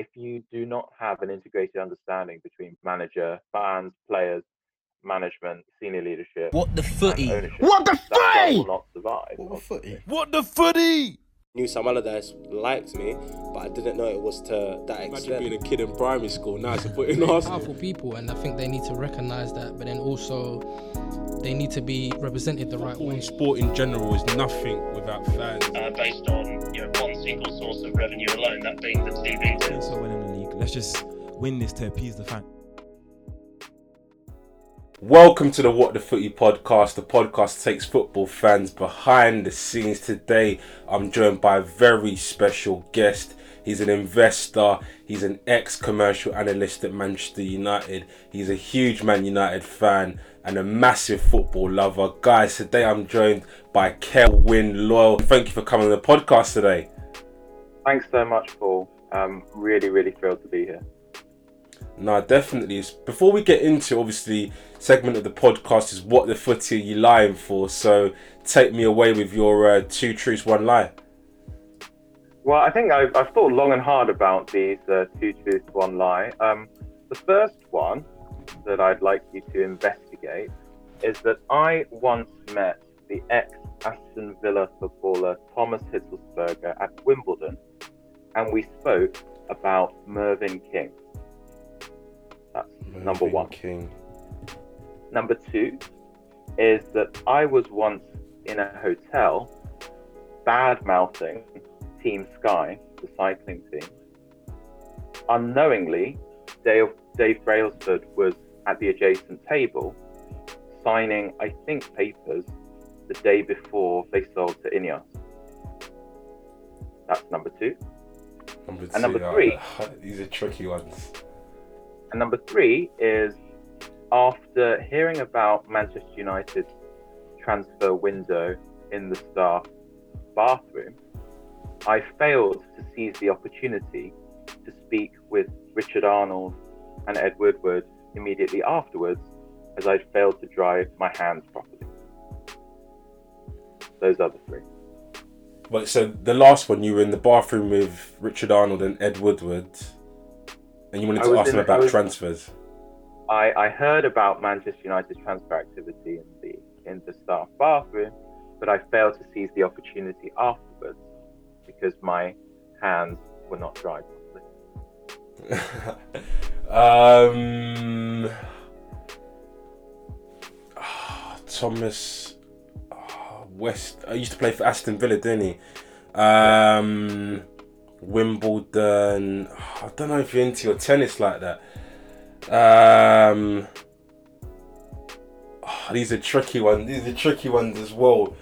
if you do not have an integrated understanding between manager, fans, players, management, senior leadership, what the footy? What the footy? Will not survive. What the footy? What the footy? Knew Sam Allardyce liked me, but I didn't know it was to that extent. Imagine being a kid in primary school, now it's a foot in Arsenal. Powerful people, and I think they need to recognise that, but then also they need to be represented the right way. Sport in general is nothing without fans. Based on one single source of revenue alone, that being the TV. We're so well in the league, let's just win this to appease the fan. Welcome to the What The Footy podcast. The podcast takes football fans behind the scenes. Today, I'm joined by a very special guest. He's an investor. He's an ex-commercial analyst at Manchester United. He's a huge Man United fan and a massive football lover. Guys, today I'm joined by Kelwyn Looi. Thank you for coming on the podcast today. Thanks so much, Paul. I'm really thrilled to be here. No, definitely. Before we get into, obviously, segment of the podcast is what the footy are you lying for? So take me away with your two truths, one lie. Well, I think I've thought long and hard about these two truths, one lie. The first one that I'd like you to investigate is that I once met the ex-Aston Villa footballer Thomas Hitzlsperger at Wimbledon, and we spoke about Mervyn King. That's number one. Number two is that I was once in a hotel bad-mouthing Team Sky, the cycling team. Unknowingly, Dave Brailsford was at the adjacent table signing, I think, papers the day before they sold to Ineos. That's number two. And number three. These are tricky ones. And number three is, after hearing about Manchester United's transfer window in the staff bathroom, I failed to seize the opportunity to speak with Richard Arnold and Ed Woodward immediately afterwards, as I'd failed to dry my hands properly. Those are the three. Well, so the last one, you were in the bathroom with Richard Arnold and Ed Woodward, and you wanted to ask them about transfers. I heard about Manchester United's transfer activity in the staff bathroom, but I failed to seize the opportunity afterwards because my hands were not dry properly. Thomas West. I used to play for Aston Villa, didn't he? Wimbledon. I don't know if you're into your tennis like that. These are tricky ones. These are tricky ones as well.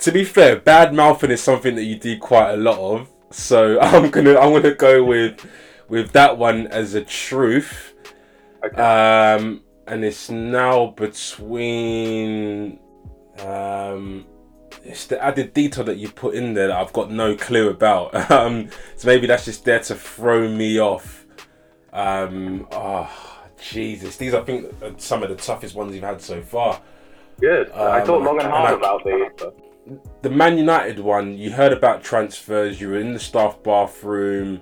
To be fair, bad mouthing is something that you do quite a lot of. So I'm gonna go with that one as a truth. Okay. And it's now between it's the added detail that you put in there that I've got no clue about. So maybe that's just there to throw me off. Jesus, these I think are some of the toughest ones you've had so far. Good. I thought long and hard about these. The Man United one, you heard about transfers, you were in the staff bathroom,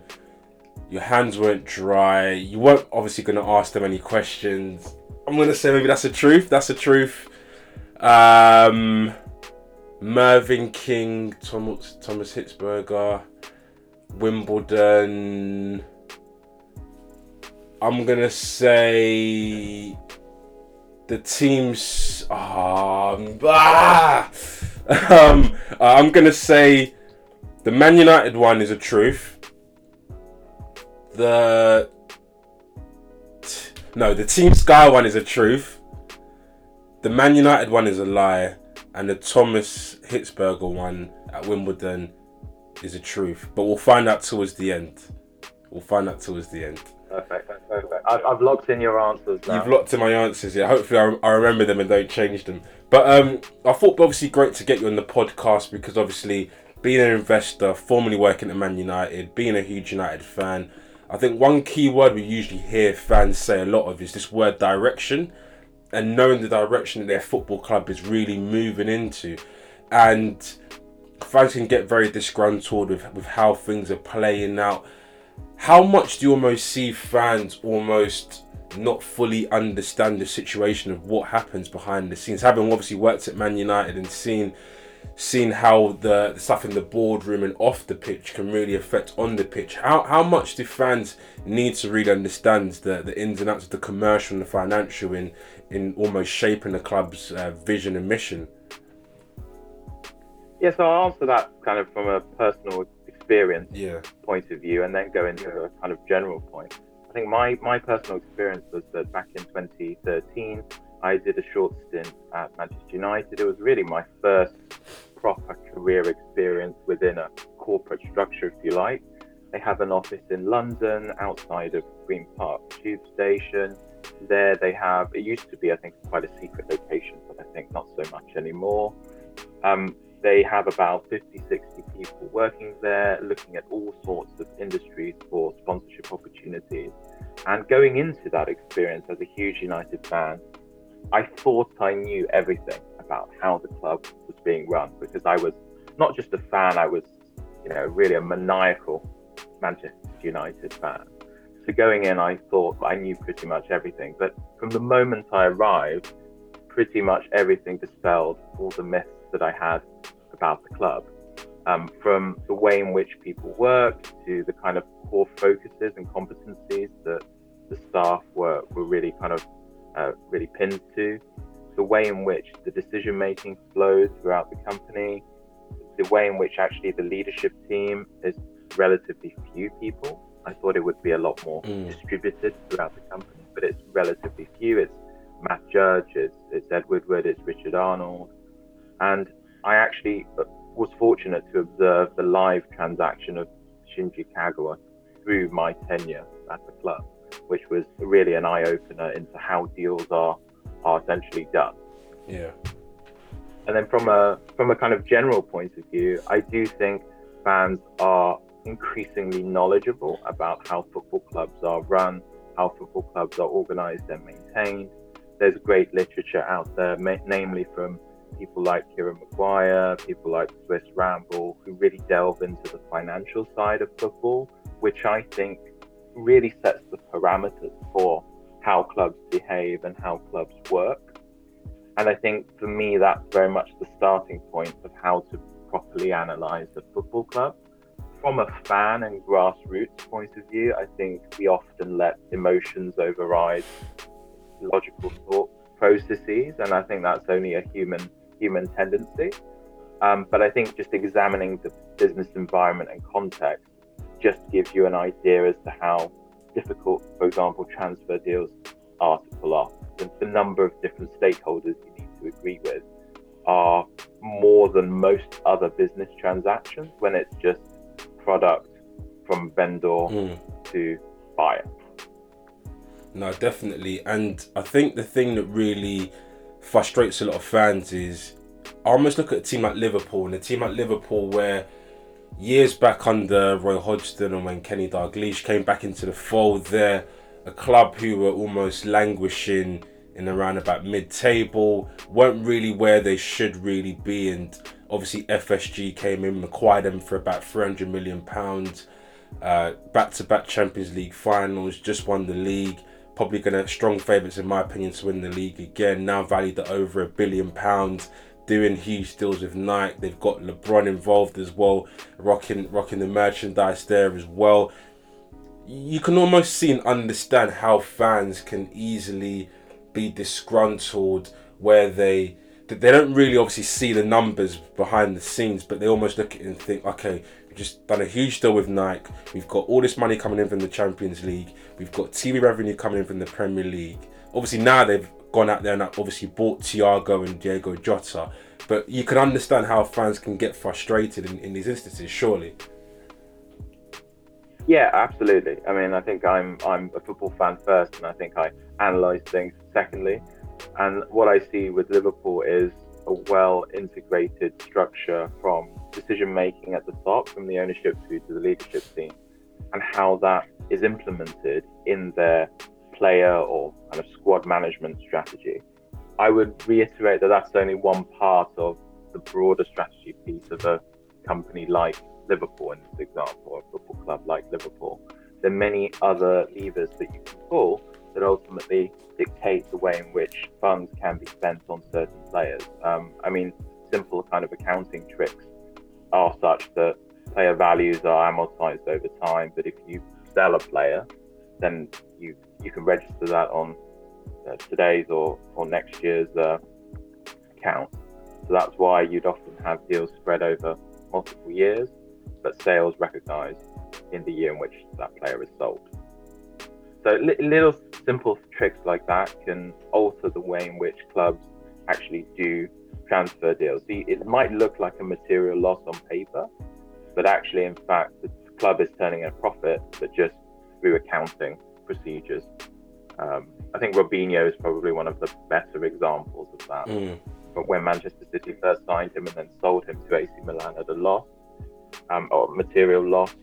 your hands weren't dry, you weren't obviously going to ask them any questions. I'm going to say maybe that's a truth. That's a truth. Mervyn King, Thomas Hitzlsperger, Wimbledon. I'm going to say the team's... I'm going to say the Man United one is a truth. The Team Sky one is a truth. The Man United one is a lie. And the Thomas Hitzlsperger one at Wimbledon is a truth. But we'll find out towards the end. Perfect. I've locked in your answers now. You've locked in my answers, yeah. Hopefully I remember them and don't change them. But I thought obviously great to get you on the podcast because obviously being an investor, formerly working at Man United, being a huge United fan, I think one key word we usually hear fans say a lot of is this word direction. And knowing the direction that their football club is really moving into. And fans can get very disgruntled with how things are playing out. how much do you almost see fans almost not fully understand the situation of what happens behind the scenes? Having obviously worked at Man United and seen how the stuff in the boardroom and off the pitch can really affect on the pitch, how much do fans need to really understand the ins and outs of the commercial and the financial in almost shaping the club's vision and mission? Yes, so I'll answer that kind of from a personal experience point of view, and then go into a kind of general point. I think my personal experience was that back in 2013, I did a short stint at Manchester United. It was really my first proper career experience within a corporate structure, if you like. They have an office in London outside of Green Park Tube Station. There they have, it used to be, I think, quite a secret location, but I think not so much anymore. They have about 50, 60 people working there, looking at all sorts of industries for sponsorship opportunities. And going into that experience as a huge United fan, I thought I knew everything about how the club was being run, because I was not just a fan, I was, really a maniacal Manchester United fan. So going in, I thought I knew pretty much everything. But from the moment I arrived, pretty much everything dispelled all the myths that I had about the club. From the way in which people worked to the kind of core focuses and competencies that the staff were really kind of really pinned to, the way in which the decision making flows throughout the company, the way in which actually the leadership team is relatively few people. I thought it would be a lot more distributed throughout the company, but it's relatively few. It's Matt Judge, it's Ed Woodward, it's Richard Arnold. And I actually was fortunate to observe the live transaction of Shinji Kagawa through my tenure at the club, which was really an eye-opener into how deals are essentially done. Yeah. And then from a kind of general point of view, I do think fans are increasingly knowledgeable about how football clubs are run, how football clubs are organised and maintained. There's great literature out there, namely from people like Kieran Maguire, people like Swiss Ramble, who really delve into the financial side of football, which I think really sets the parameters for how clubs behave and how clubs work. And I think for me, that's very much the starting point of how to properly analyse the football club. From a fan and grassroots point of view, I think we often let emotions override logical thought processes, and I think that's only a human tendency. But I think just examining the business environment and context just gives you an idea as to how difficult, for example, transfer deals are to pull off. The number of different stakeholders you need to agree with are more than most other business transactions when it's just product from vendor to buyer. No, definitely. And I think the thing that really frustrates a lot of fans is I almost look at a team like Liverpool, and a team like Liverpool where years back under Roy Hodgson and when Kenny Dalglish came back into the fold, they're a club who were almost languishing in around about mid-table, weren't really where they should really be. And obviously FSG came in, acquired them for about £300 million, back-to-back Champions League finals, just won the league. Probably gonna strong favourites in my opinion to win the league again, now valued at over £1 billion, doing huge deals with Nike. They've got LeBron involved as well, rocking the merchandise there as well. You can almost see and understand how fans can easily be disgruntled where they don't really obviously see the numbers behind the scenes, but they almost look at it and think, okay, just done a huge deal with Nike, we've got all this money coming in from the Champions League, we've got TV revenue coming in from the Premier League. Obviously now they've gone out there and obviously bought Thiago and Diego Jota, but you can understand how fans can get frustrated in these instances, surely. Yeah, absolutely. I mean, I think I'm a football fan first, and I think I analyse things secondly. And what I see with Liverpool is a well-integrated structure from decision-making at the top, from the ownership through to the leadership team, and how that is implemented in their player or kind of squad management strategy. I would reiterate that that's only one part of the broader strategy piece of a company like Liverpool, in this example, a football club like Liverpool. the many other levers that you can pull that ultimately dictate the way in which funds can be spent on certain players. I mean, simple kind of accounting tricks are such that player values are amortized over time, but if you sell a player, then you can register that on today's or next year's account. So that's why you'd often have deals spread over multiple years, but sales recognized in the year in which that player is sold. So little simple tricks like that can alter the way in which clubs actually do transfer deals. See, it might look like a material loss on paper, but actually, in fact, the club is turning a profit, but just through accounting procedures. I think Robinho is probably one of the better examples of that. But when Manchester City first signed him and then sold him to AC Milan at a loss, or material loss,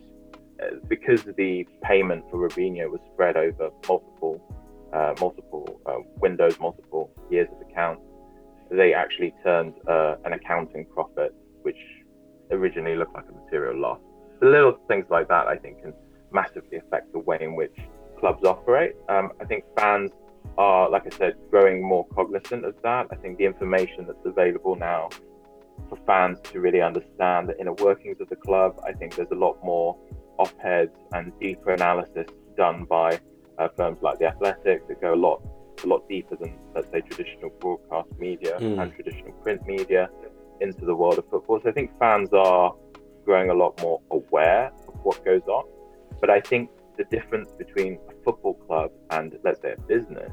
because the payment for Robinho was spread over multiple windows, multiple years of accounts, they actually turned an accounting profit, which originally looked like a material loss. So little things like that, I think, can massively affect the way in which clubs operate. I think fans are, like I said, growing more cognizant of that. I think the information that's available now for fans to really understand the inner workings of the club, I think there's a lot more op-eds and deeper analysis done by firms like The Athletic that go a lot deeper than, let's say, traditional broadcast media and traditional print media into the world of football. So I think fans are growing a lot more aware of what goes on. But I think the difference between a football club and, let's say, a business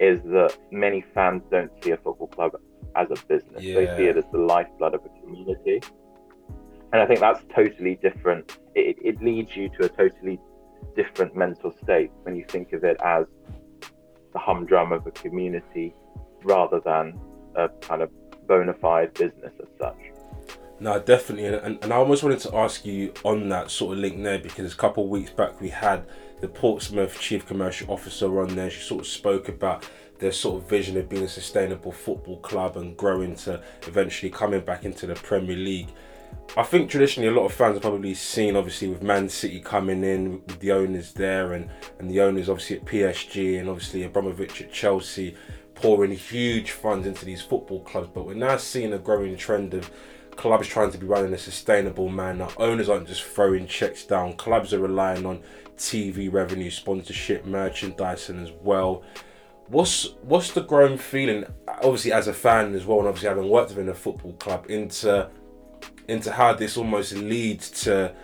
is that many fans don't see a football club as a business. Yeah. They see it as the lifeblood of a community. And I think that's totally different. It leads you to a totally different mental state when you think of it as the humdrum of a community rather than a kind of bona fide business as such. No, definitely. And I almost wanted to ask you on that sort of link there, because a couple of weeks back we had the Portsmouth Chief Commercial Officer on there. She sort of spoke about their sort of vision of being a sustainable football club and growing to eventually coming back into the Premier League. I think traditionally a lot of fans have probably seen, obviously, with Man City coming in, with the owners there and the owners obviously at PSG and obviously Abramovich at Chelsea pouring huge funds into these football clubs. But we're now seeing a growing trend of clubs trying to be run in a sustainable manner. Owners aren't just throwing checks down. Clubs are relying on TV revenue, sponsorship, merchandising as well. What's the growing feeling, obviously as a fan as well, and obviously having worked within a football club, into how this almost leads to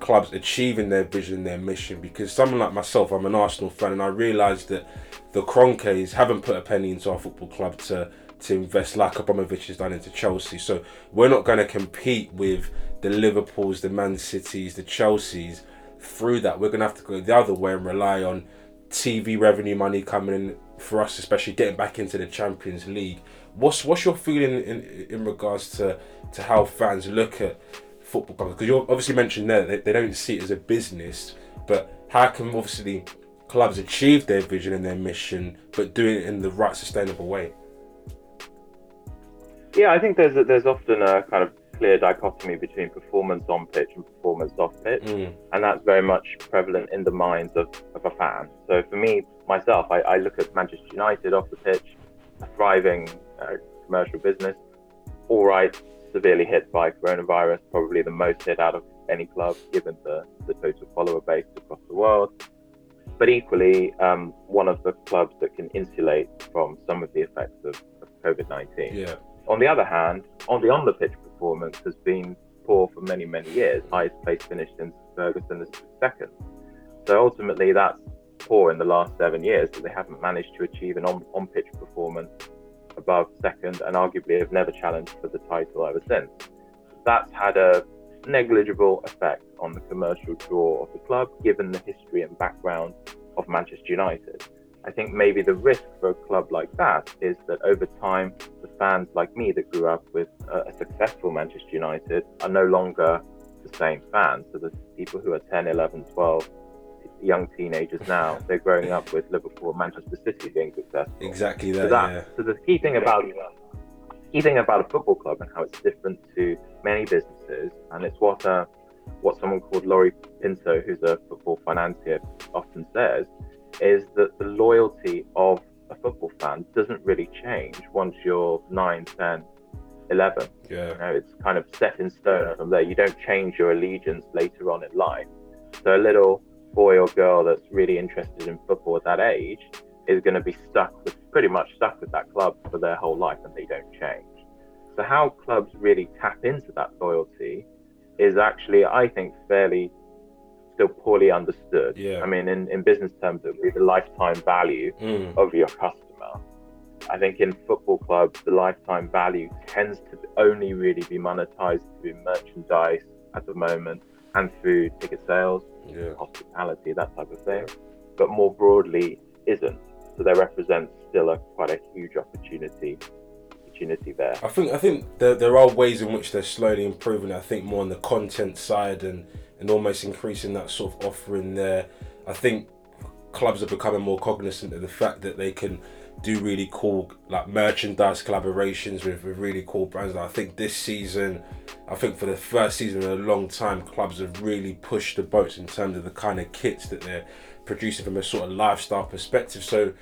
clubs achieving their vision, their mission? Because someone like myself, I'm an Arsenal fan, and I realised that the Kroenkes haven't put a penny into our football club to invest like Abramovich has done into Chelsea. So we're not going to compete with the Liverpools, the Man Cities, the Chelseas through that. We're going to have to go the other way and rely on TV revenue money coming in for us, especially getting back into the Champions League. What's your feeling in regards to how fans look at football clubs? Because you obviously mentioned there that they don't see it as a business, but how can obviously clubs achieve their vision and their mission, but doing it in the right sustainable way? Yeah, I think there's often a kind of clear dichotomy between performance on pitch and performance off pitch, and that's very much prevalent in the minds of a fan. So for me, myself, I look at Manchester United off the pitch, a thriving commercial business, all right, severely hit by coronavirus, probably the most hit out of any club given the total follower base across the world. But equally, one of the clubs that can insulate from some of the effects of COVID-19. Yeah. On the other hand, on the pitch performance has been poor for many, many years. Highest place finish since Ferguson is second. So ultimately, that's poor in the last 7 years, that they haven't managed to achieve an on-pitch performance above second, and arguably have never challenged for the title ever since. That's had a negligible effect on the commercial draw of the club, given the history and background of Manchester United. I think maybe the risk for a club like that is that over time, the fans like me that grew up with a successful Manchester United are no longer the same fans. So the people who are 10, 11, 12, young teenagers now, they're growing up with Liverpool, Manchester City being successful. Exactly that. So the key thing about a football club and how it's different to many businesses, and it's what what someone called Laurie Pinto, who's a football financier, often says, is that the loyalty of a football fan doesn't really change once you're 9, 10, 11. Yeah. You know, it's kind of set in stone from there. You don't change your allegiance later on in life. So a little boy or girl that's really interested in football at that age is going to be pretty much stuck with that club for their whole life, and they don't change. So how clubs really tap into that loyalty is actually, I think, fairly still poorly understood. Yeah. I mean, in business terms, it would be the lifetime value of your customer. I think in football clubs, the lifetime value tends to only really be monetized through merchandise at the moment and through ticket sales, hospitality, that type of thing, but more broadly isn't. So they represent still quite a huge opportunity there. I think there are ways in which they're slowly improving. I think more on the content side and almost increasing that sort of offering there. I think clubs are becoming more cognizant of the fact that they can do really cool like merchandise collaborations with really cool brands. I think this season, I think for the first season in a long time, clubs have really pushed the boats in terms of the kind of kits that they're producing from a sort of lifestyle perspective. So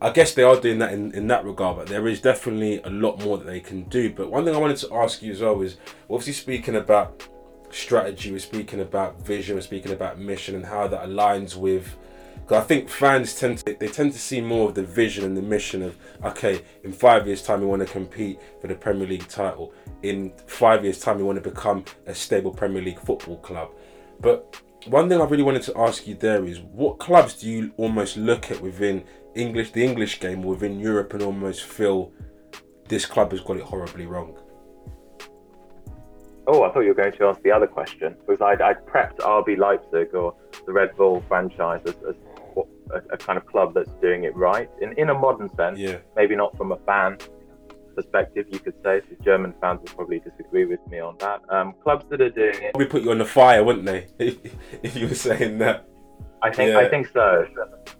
I guess they are doing that in that regard, but there is definitely a lot more that they can do. But one thing I wanted to ask you as well is, obviously speaking about strategy, we're speaking about vision, we're speaking about mission and how that aligns with, because I think fans tend to see more of the vision and the mission of, okay, in 5 years time we want to compete for the Premier League title, in 5 years time we want to become a stable Premier League football club. But one thing I really wanted to ask you there is, what clubs do you almost look at within the English game, within Europe, and almost feel this club has got it horribly wrong? Oh, I thought you were going to ask the other question, because I'd prepped RB Leipzig or the Red Bull franchise as a kind of club that's doing it right in a modern sense. Yeah. Maybe not from a fan perspective, you could say. So German fans would probably disagree with me on that. Clubs that are doing it probably put you on the fire, wouldn't they? If you were saying that. I think so.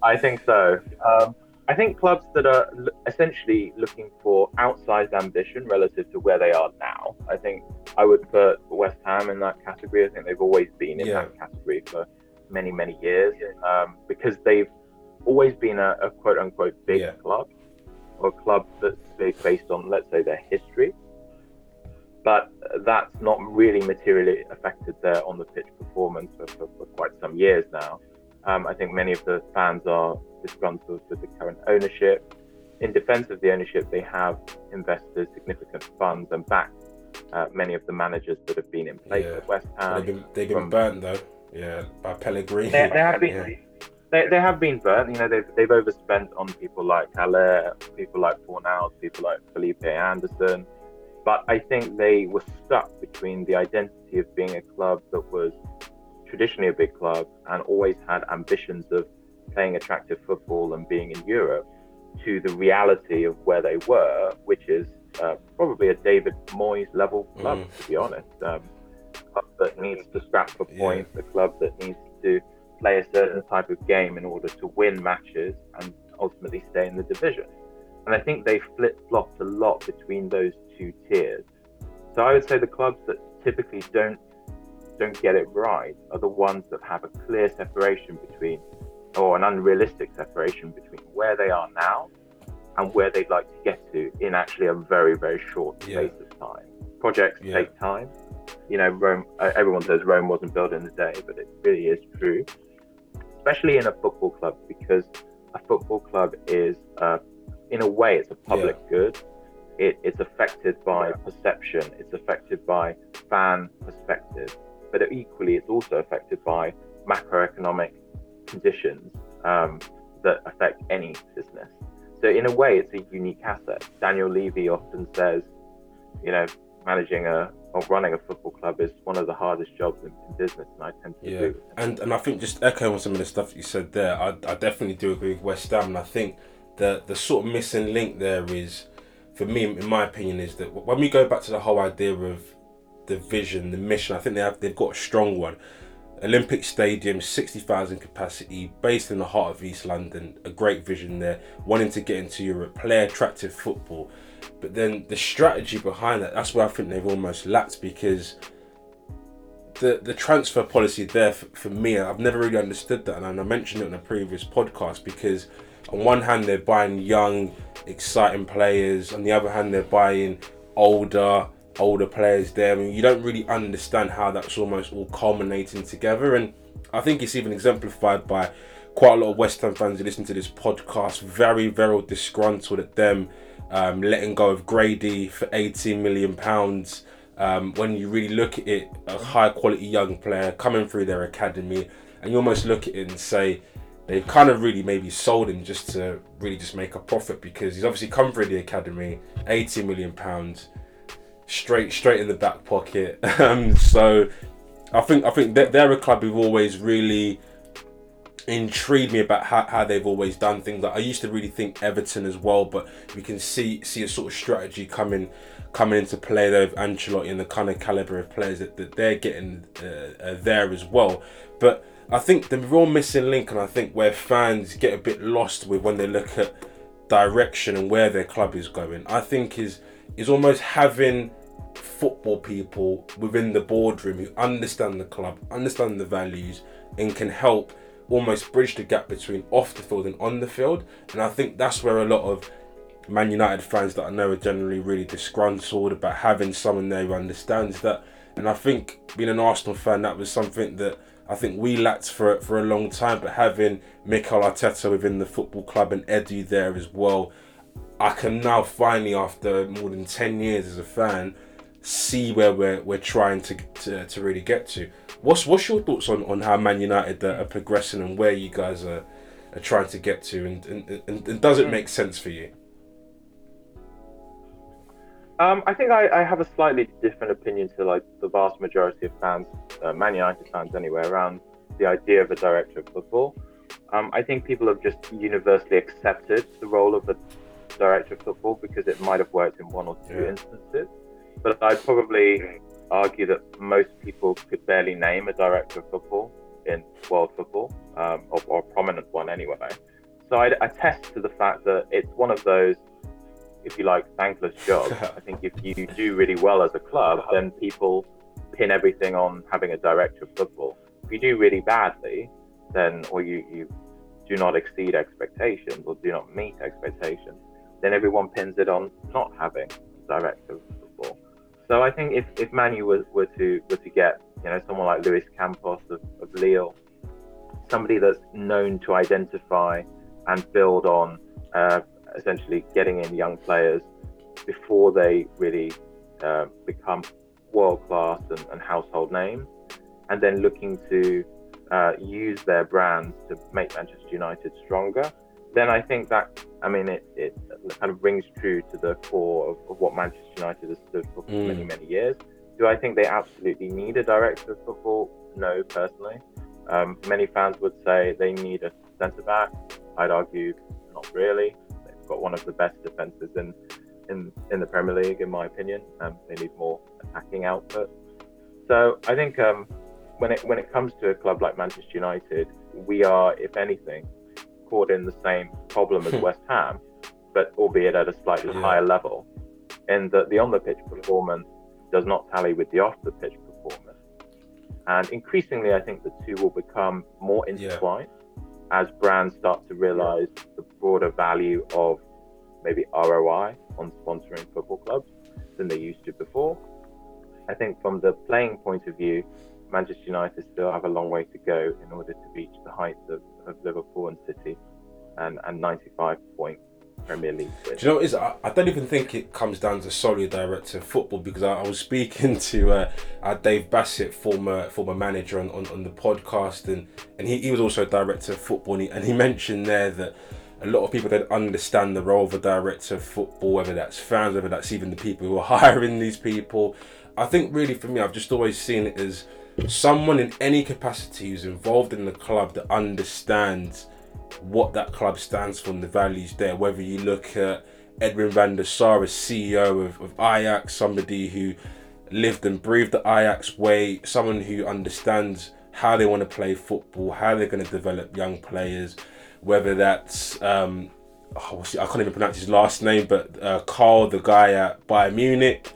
I think clubs that are essentially looking for outsized ambition relative to where they are now. I think I would put West Ham in that category. I think they've always been in that category for many, many years, because they've always been a quote-unquote big club, or a club that's based on, let's say, their history. But that's not really materially affected their on-the-pitch performance for quite some years now. I think many of the fans are disgruntled with the current ownership. In defense of the ownership, they have invested significant funds and backed many of the managers that have been in place at West Ham. They've been burnt though, by Pellegrini. They have been burnt. You know, they've overspent on people like Haller, people like Fornals, people like Felipe Anderson. But I think they were stuck between the identity of being a club that was traditionally a big club and always had ambitions of playing attractive football and being in Europe, to the reality of where they were, which is probably a David Moyes level club, to be honest. A club that needs to scrap for points, a club that needs to play a certain type of game in order to win matches and ultimately stay in the division. And I think they flip-flopped a lot between those two tiers. So I would say the clubs that typically don't get it right are the ones that have a clear separation between, or an unrealistic separation between, where they are now and where they'd like to get to in actually a very, very short space of time. Projects take time. You know, Rome, everyone says Rome wasn't built in a day, but it really is true, especially in a football club, because a football club is, in a way, it's a public good. It's affected by perception. It's affected by fan perspective, but equally, it's also affected by macroeconomic conditions that affect any business. So in a way, it's a unique asset. Daniel Levy often says, you know, managing or running a football club is one of the hardest jobs in business, and I tend to agree with him. And I think, just echoing some of the stuff you said there, I definitely do agree with West Ham, and I think the sort of missing link there is, for me, in my opinion, is that when we go back to the whole idea of the vision, the mission, I think they've got a strong one. Olympic Stadium, 60,000 capacity, based in the heart of East London, a great vision there, wanting to get into Europe, play attractive football. But then the strategy behind that, that's where I think they've almost lacked, because the transfer policy there for me, I've never really understood that, and I mentioned it in a previous podcast, because on one hand they're buying young, exciting players, on the other hand they're buying older players there. I mean, you don't really understand how that's almost all culminating together, and I think it's even exemplified by quite a lot of West Ham fans who listen to this podcast, very, very disgruntled at them letting go of Grady for £18 million. When you really look at it, a high quality young player coming through their academy, and you almost look at it and say they kind of really maybe sold him just to really just make a profit, because he's obviously come through the academy, £18 million straight in the back pocket. So I think they're a club who've always really intrigued me about how they've always done things. Like, I used to really think Everton as well, but we can see a sort of strategy coming into play there with Ancelotti and the kind of calibre of players that they're getting there as well. But I think the real missing link, and I think where fans get a bit lost with when they look at direction and where their club is going, I think is almost having football people within the boardroom who understand the club, understand the values, and can help almost bridge the gap between off the field and on the field. And I think that's where a lot of Man United fans that I know are generally really disgruntled about having someone there who understands that. And I think being an Arsenal fan, that was something that I think we lacked for a long time. But having Mikel Arteta within the football club and Eddie there as well, I can now finally, after more than 10 years as a fan, see where we're trying to really get to. What's your thoughts on how Man United are progressing and where you guys are trying to get to, and does it make sense for you? I think I have a slightly different opinion to like the vast majority of fans, Man United fans anyway, around the idea of a director of football. I think people have just universally accepted the role of a director of football because it might have worked in one or two instances. But I'd probably argue that most people could barely name a director of football in world football, or a prominent one anyway. So I'd attest to the fact that it's one of those, if you like, thankless jobs. I think if you do really well as a club, then people pin everything on having a director of football. If you do really badly, then, or you do not exceed expectations or do not meet expectations, then everyone pins it on not having a director of football. So I think if Man U were to get, you know, someone like Luis Campos of Lille, somebody that's known to identify and build on essentially getting in young players before they really become world-class and household names, and then looking to use their brands to make Manchester United stronger, then I think that, I mean, it kind of rings true to the core of what Manchester United has stood for many, many years. Do I think they absolutely need a director of football? No, personally. Many fans would say they need a centre-back. I'd argue not really. They've got one of the best defences in the Premier League, in my opinion. They need more attacking output. So I think when it comes to a club like Manchester United, we are, if anything, caught in the same problem as West Ham, but albeit at a slightly higher level, in that the on-the-pitch performance does not tally with the off-the-pitch performance. And increasingly, I think the two will become more intertwined as brands start to realise the broader value of maybe ROI on sponsoring football clubs than they used to before. I think from the playing point of view, Manchester United still have a long way to go in order to reach the heights of Liverpool and City and 95-point Premier League. Do you know what it is? I don't even think it comes down to solely director of football, because I was speaking to Dave Bassett, former manager on the podcast, and he was also director of football, and he mentioned there that a lot of people don't understand the role of a director of football, whether that's fans, whether that's even the people who are hiring these people. I think really for me, I've just always seen it as someone in any capacity who's involved in the club that understands what that club stands for and the values there. Whether you look at Edwin van der Sar as CEO of Ajax, somebody who lived and breathed the Ajax way, someone who understands how they want to play football, how they're going to develop young players, whether that's I can't even pronounce his last name, but Carl, the guy at Bayern Munich,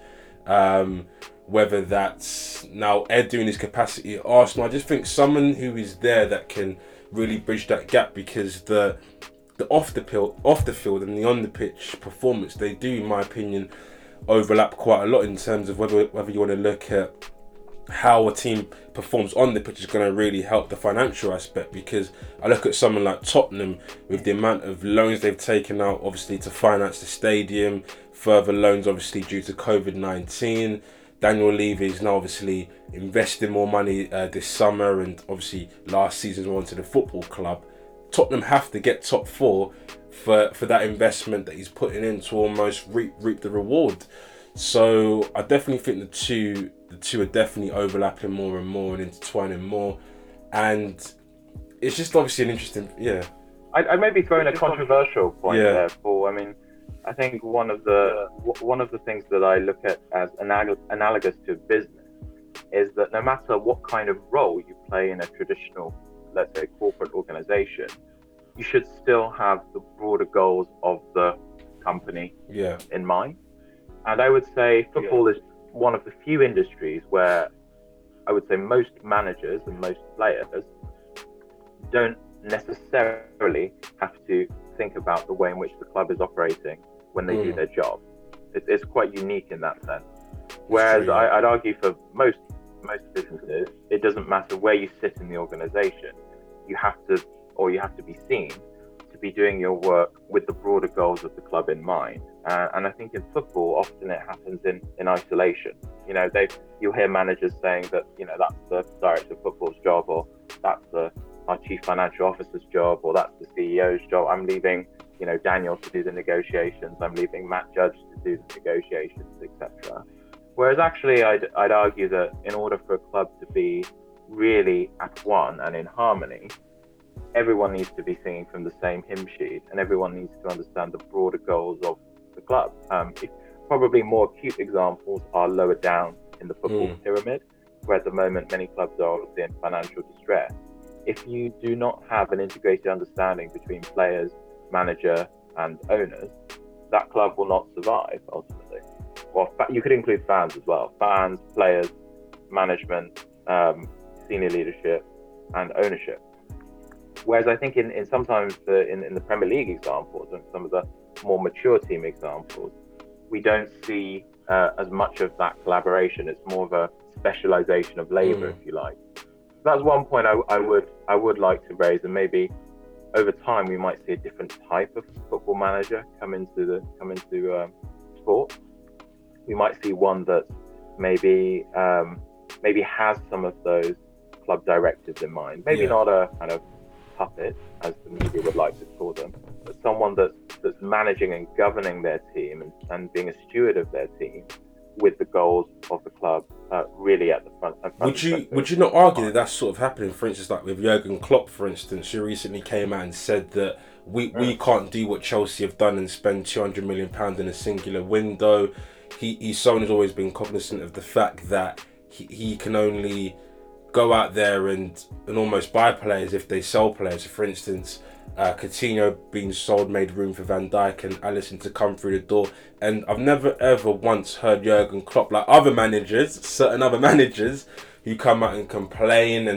whether that's now Ed doing his capacity at Arsenal. I just think someone who is there that can really bridge that gap, because the off the field and the on the pitch performance, they do, in my opinion, overlap quite a lot in terms of whether you want to look at how a team performs on the pitch is going to really help the financial aspect. Because I look at someone like Tottenham with the amount of loans they've taken out, obviously to finance the stadium, further loans obviously due to COVID-19. Daniel Levy is now obviously investing more money this summer, and obviously last season's on to the football club. Tottenham have to get top four for that investment that he's putting in to almost reap the reward. So I definitely think the two are definitely overlapping more and more and intertwining more, and it's just obviously an interesting, yeah. I may be throwing a controversial point there, Paul. I mean, I think one of the things that I look at as analogous to business is that no matter what kind of role you play in a traditional, let's say, corporate organization, you should still have the broader goals of the company in mind. And I would say football is one of the few industries where I would say most managers and most players don't necessarily have to think about the way in which the club is operating when they do their job. It's quite unique in that sense. Whereas I'd argue for most businesses, it doesn't matter where you sit in the organization, you have to be seen to be doing your work with the broader goals of the club in mind. And I think in football, often it happens in isolation. You know, you'll hear managers saying that, you know, that's the director of football's job, or that's our chief financial officer's job, or that's the CEO's job. I'm leaving, you know, Daniel to do the negotiations. I'm leaving Matt Judge to do the negotiations, etc. Whereas actually, I'd argue that in order for a club to be really at one and in harmony, everyone needs to be singing from the same hymn sheet, and everyone needs to understand the broader goals of the club. Probably more acute examples are lower down in the football pyramid, where at the moment many clubs are obviously in financial distress. If you do not have an integrated understanding between players, manager, and owners, that club will not survive ultimately. Well, you could include fans as well. Fans, players, management, senior leadership, and ownership. Whereas I think in the Premier League examples and some of the more mature team examples, we don't see as much of that collaboration. It's more of a specialization of labor, if you like. So that's one point I would like to raise, and maybe over time we might see a different type of football manager come into sport. We might see one that maybe has some of those club directives in mind. Maybe not a kind of puppet, as the media would like to call them, but someone that's managing and governing their team and being a steward of their team with the goals of the club really at the front. Would you not argue that that's sort of happening, for instance, like with Jurgen Klopp, for instance, who recently came out and said that we can't do what Chelsea have done and spend £200 million in a singular window. He's someone who's always been cognizant of the fact that he can only go out there and almost buy players if they sell players. For instance, Coutinho being sold made room for Van Dijk and Alisson to come through the door. And I've never ever once heard Jurgen Klopp, like other managers, certain other managers who come out and complain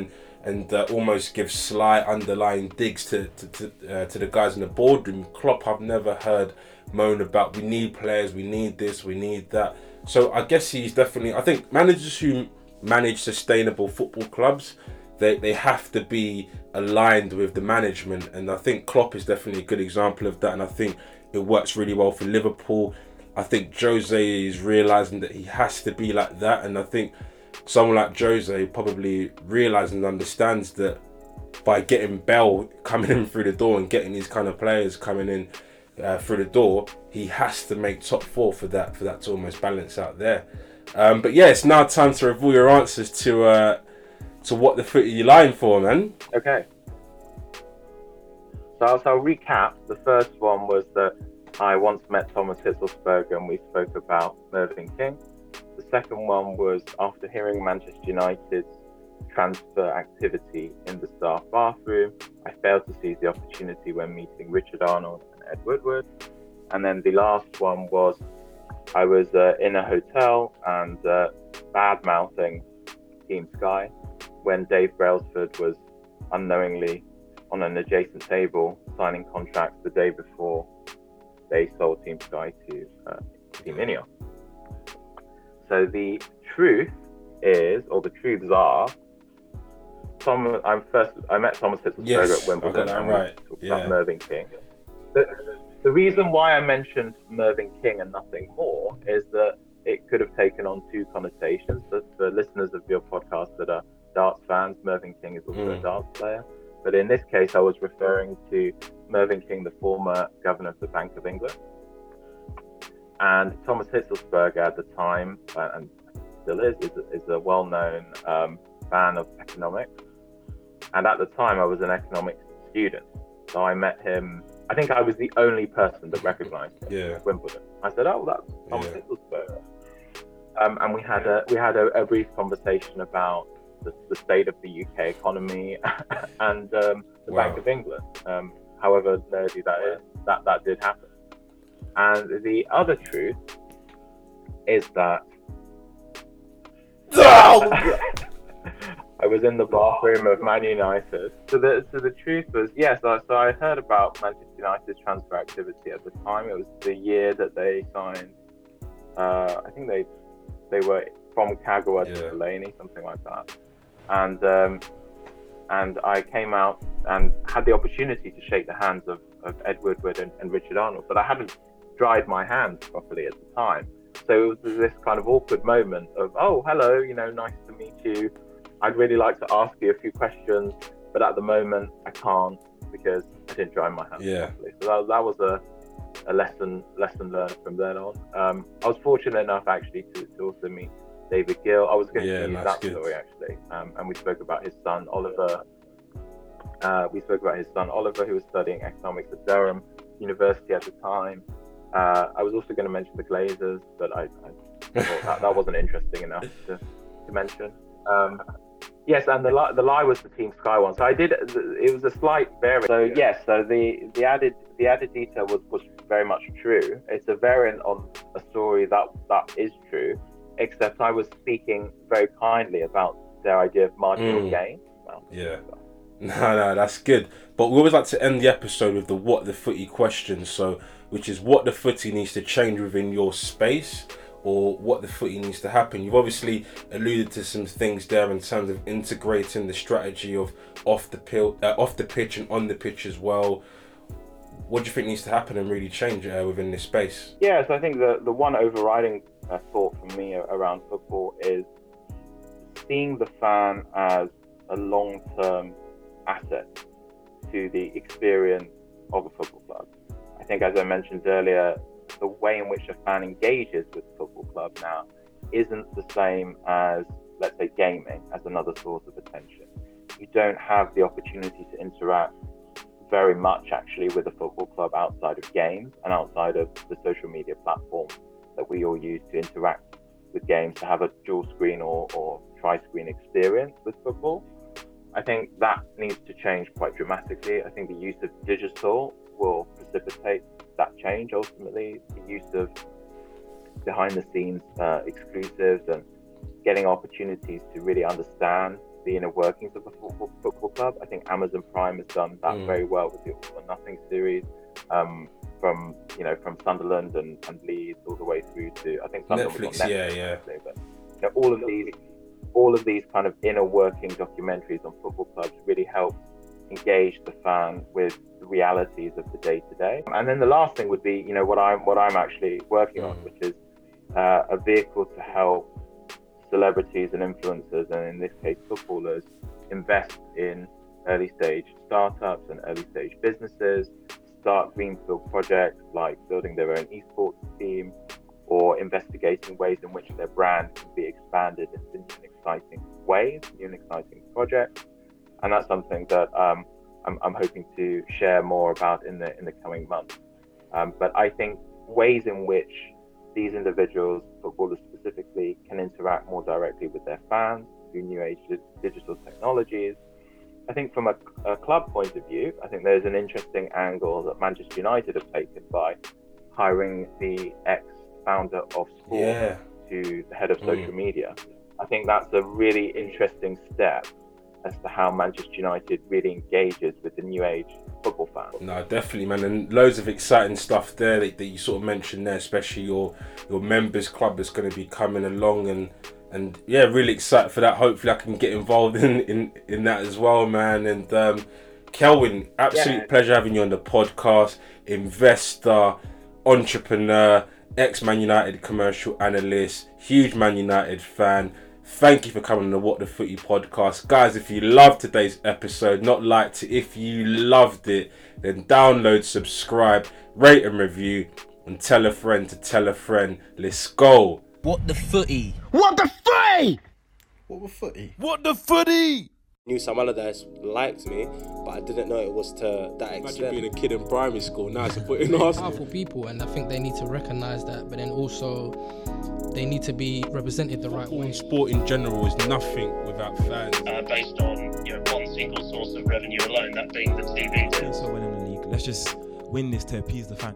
and almost give sly underlying digs to the guys in the boardroom. Klopp, I've never heard moan about we need players, we need this, we need that. So I guess he's definitely, I think managers who manage sustainable football clubs, they have to be aligned with the management, and I think Klopp is definitely a good example of that, and I think it works really well for Liverpool. I think Jose is realising that he has to be like that, and I think someone like Jose probably realises and understands that by getting Bell coming in through the door and getting these kind of players coming in through the door, he has to make top four for that to almost balance out there. But yeah, it's now time to reveal your answers to what the foot are you lying for, man. Okay. So I'll recap. The first one was that I once met Thomas Hitzlsperger and we spoke about Mervyn King. The second one was after hearing Manchester United's transfer activity in the staff bathroom, I failed to seize the opportunity when meeting Richard Arnold and Ed Woodward. And then the last one was I was in a hotel and bad-mouthing Team Sky when Dave Brailsford was unknowingly on an adjacent table signing contracts the day before they sold Team Sky to Team Ineos. So the truth is, or the truths are, I met Thomas Hitzlsperger at Wimbledon. Okay, right. About Mervyn King. The reason why I mentioned Mervyn King and nothing more is that it could have taken on two connotations. For listeners of your podcast that are darts fans, Mervyn King is also a darts player. But in this case, I was referring to Mervyn King, the former governor of the Bank of England. And Thomas Hitzlsperger at the time, and still is a well-known fan of economics. And at the time, I was an economics student. So I met him. I think I was the only person that recognised him at Wimbledon. I said, "Oh, that's Thomas Hitzlsperger." And we had a brief conversation about the state of the UK economy and the Bank of England. However nerdy that is, that did happen. And the other truth is that I was in the bathroom of Man United. So the truth was, so I heard about Manchester United's transfer activity at the time. It was the year that they signed, I think they were from Kagawa to Delaney, something like that. And I came out and had the opportunity to shake the hands of Ed Woodward and Richard Arnold, but I hadn't dried my hands properly at the time. So it was this kind of awkward moment of, oh, hello, nice to meet you. I'd really like to ask you a few questions, but at the moment I can't because I didn't dry my hands properly. So that was a lesson learned from then on. I was fortunate enough actually to also meet David Gill. I was going to use that story actually. And we spoke about his son, Oliver. Who was studying economics at Durham University at the time. I was also going to mention the Glazers, but I thought that wasn't interesting enough to mention. And the lie was the Team Sky one. So I did. It was a slight variant. So so the added detail was very much true. It's a variant on a story that is true, except I was speaking very kindly about their idea of marginal gain. Well, No, that's good. But we always like to end the episode with the what the footy question, which is what the footy needs to change within your space or what the footy needs to happen. You've obviously alluded to some things there in terms of integrating the strategy of off the pitch and on the pitch as well. What do you think needs to happen and really change within this space? Yeah, so I think the one overriding thought for me around football is seeing the fan as a long-term asset to the experience of a football club. I think, as I mentioned earlier, the way in which a fan engages with the football club now isn't the same as, let's say, gaming as another source of attention. You don't have the opportunity to interact very much actually with a football club outside of games and outside of the social media platform that we all use to interact with games, to have a dual screen or tri-screen experience with football. I think that needs to change quite dramatically. I think the use of digital will precipitate that change ultimately. The use of behind the scenes exclusives and getting opportunities to really understand the inner workings of a football club. I think Amazon Prime has done that very well with the All or Nothing series from Sunderland and Leeds all the way through to, I think, Sunderland Netflix, was on Netflix, but all of these kind of inner working documentaries on football clubs really help engage the fan with the realities of the day-to-day. And then the last thing would be, what I'm actually working on, which is a vehicle to help celebrities and influencers, and in this case, footballers, invest in early-stage startups and early-stage businesses, start greenfield projects like building their own esports team, or investigating ways in which their brand can be expanded in exciting ways, new and exciting projects. And that's something that I'm hoping to share more about in the coming months. But I think ways in which these individuals, footballers specifically, can interact more directly with their fans through new age digital technologies. I think from a club point of view, I think there's an interesting angle that Manchester United have taken by hiring the ex-founder of sport to the head of social media. I think that's a really interesting step as to how Manchester United really engages with the new age football fans. No, definitely, man, and loads of exciting stuff there that you sort of mentioned there, especially your members club is going to be coming along, and yeah, really excited for that. Hopefully I can get involved in that as well, man. And Kelwyn, absolute pleasure having you on the podcast. Investor, entrepreneur, ex-Man United commercial analyst, huge Man United fan. Thank you for coming on the What The Footy podcast. Guys, if you loved today's episode, not liked it, if you loved it, then download, subscribe, rate and review, and tell a friend to tell a friend. Let's go. What the footy? What the footy? What the footy? What the footy? Knew Sam Allardyce liked me, but I didn't know it was to that extent. Imagine being a kid in primary school, now it's a foot in Arsenal. Powerful people, and I think they need to recognise that, but then also they need to be represented the right way. And sport in general is nothing without fans. Based on one single source of revenue alone, that being the TV. We're so well in the league. Let's just win this to appease the fan.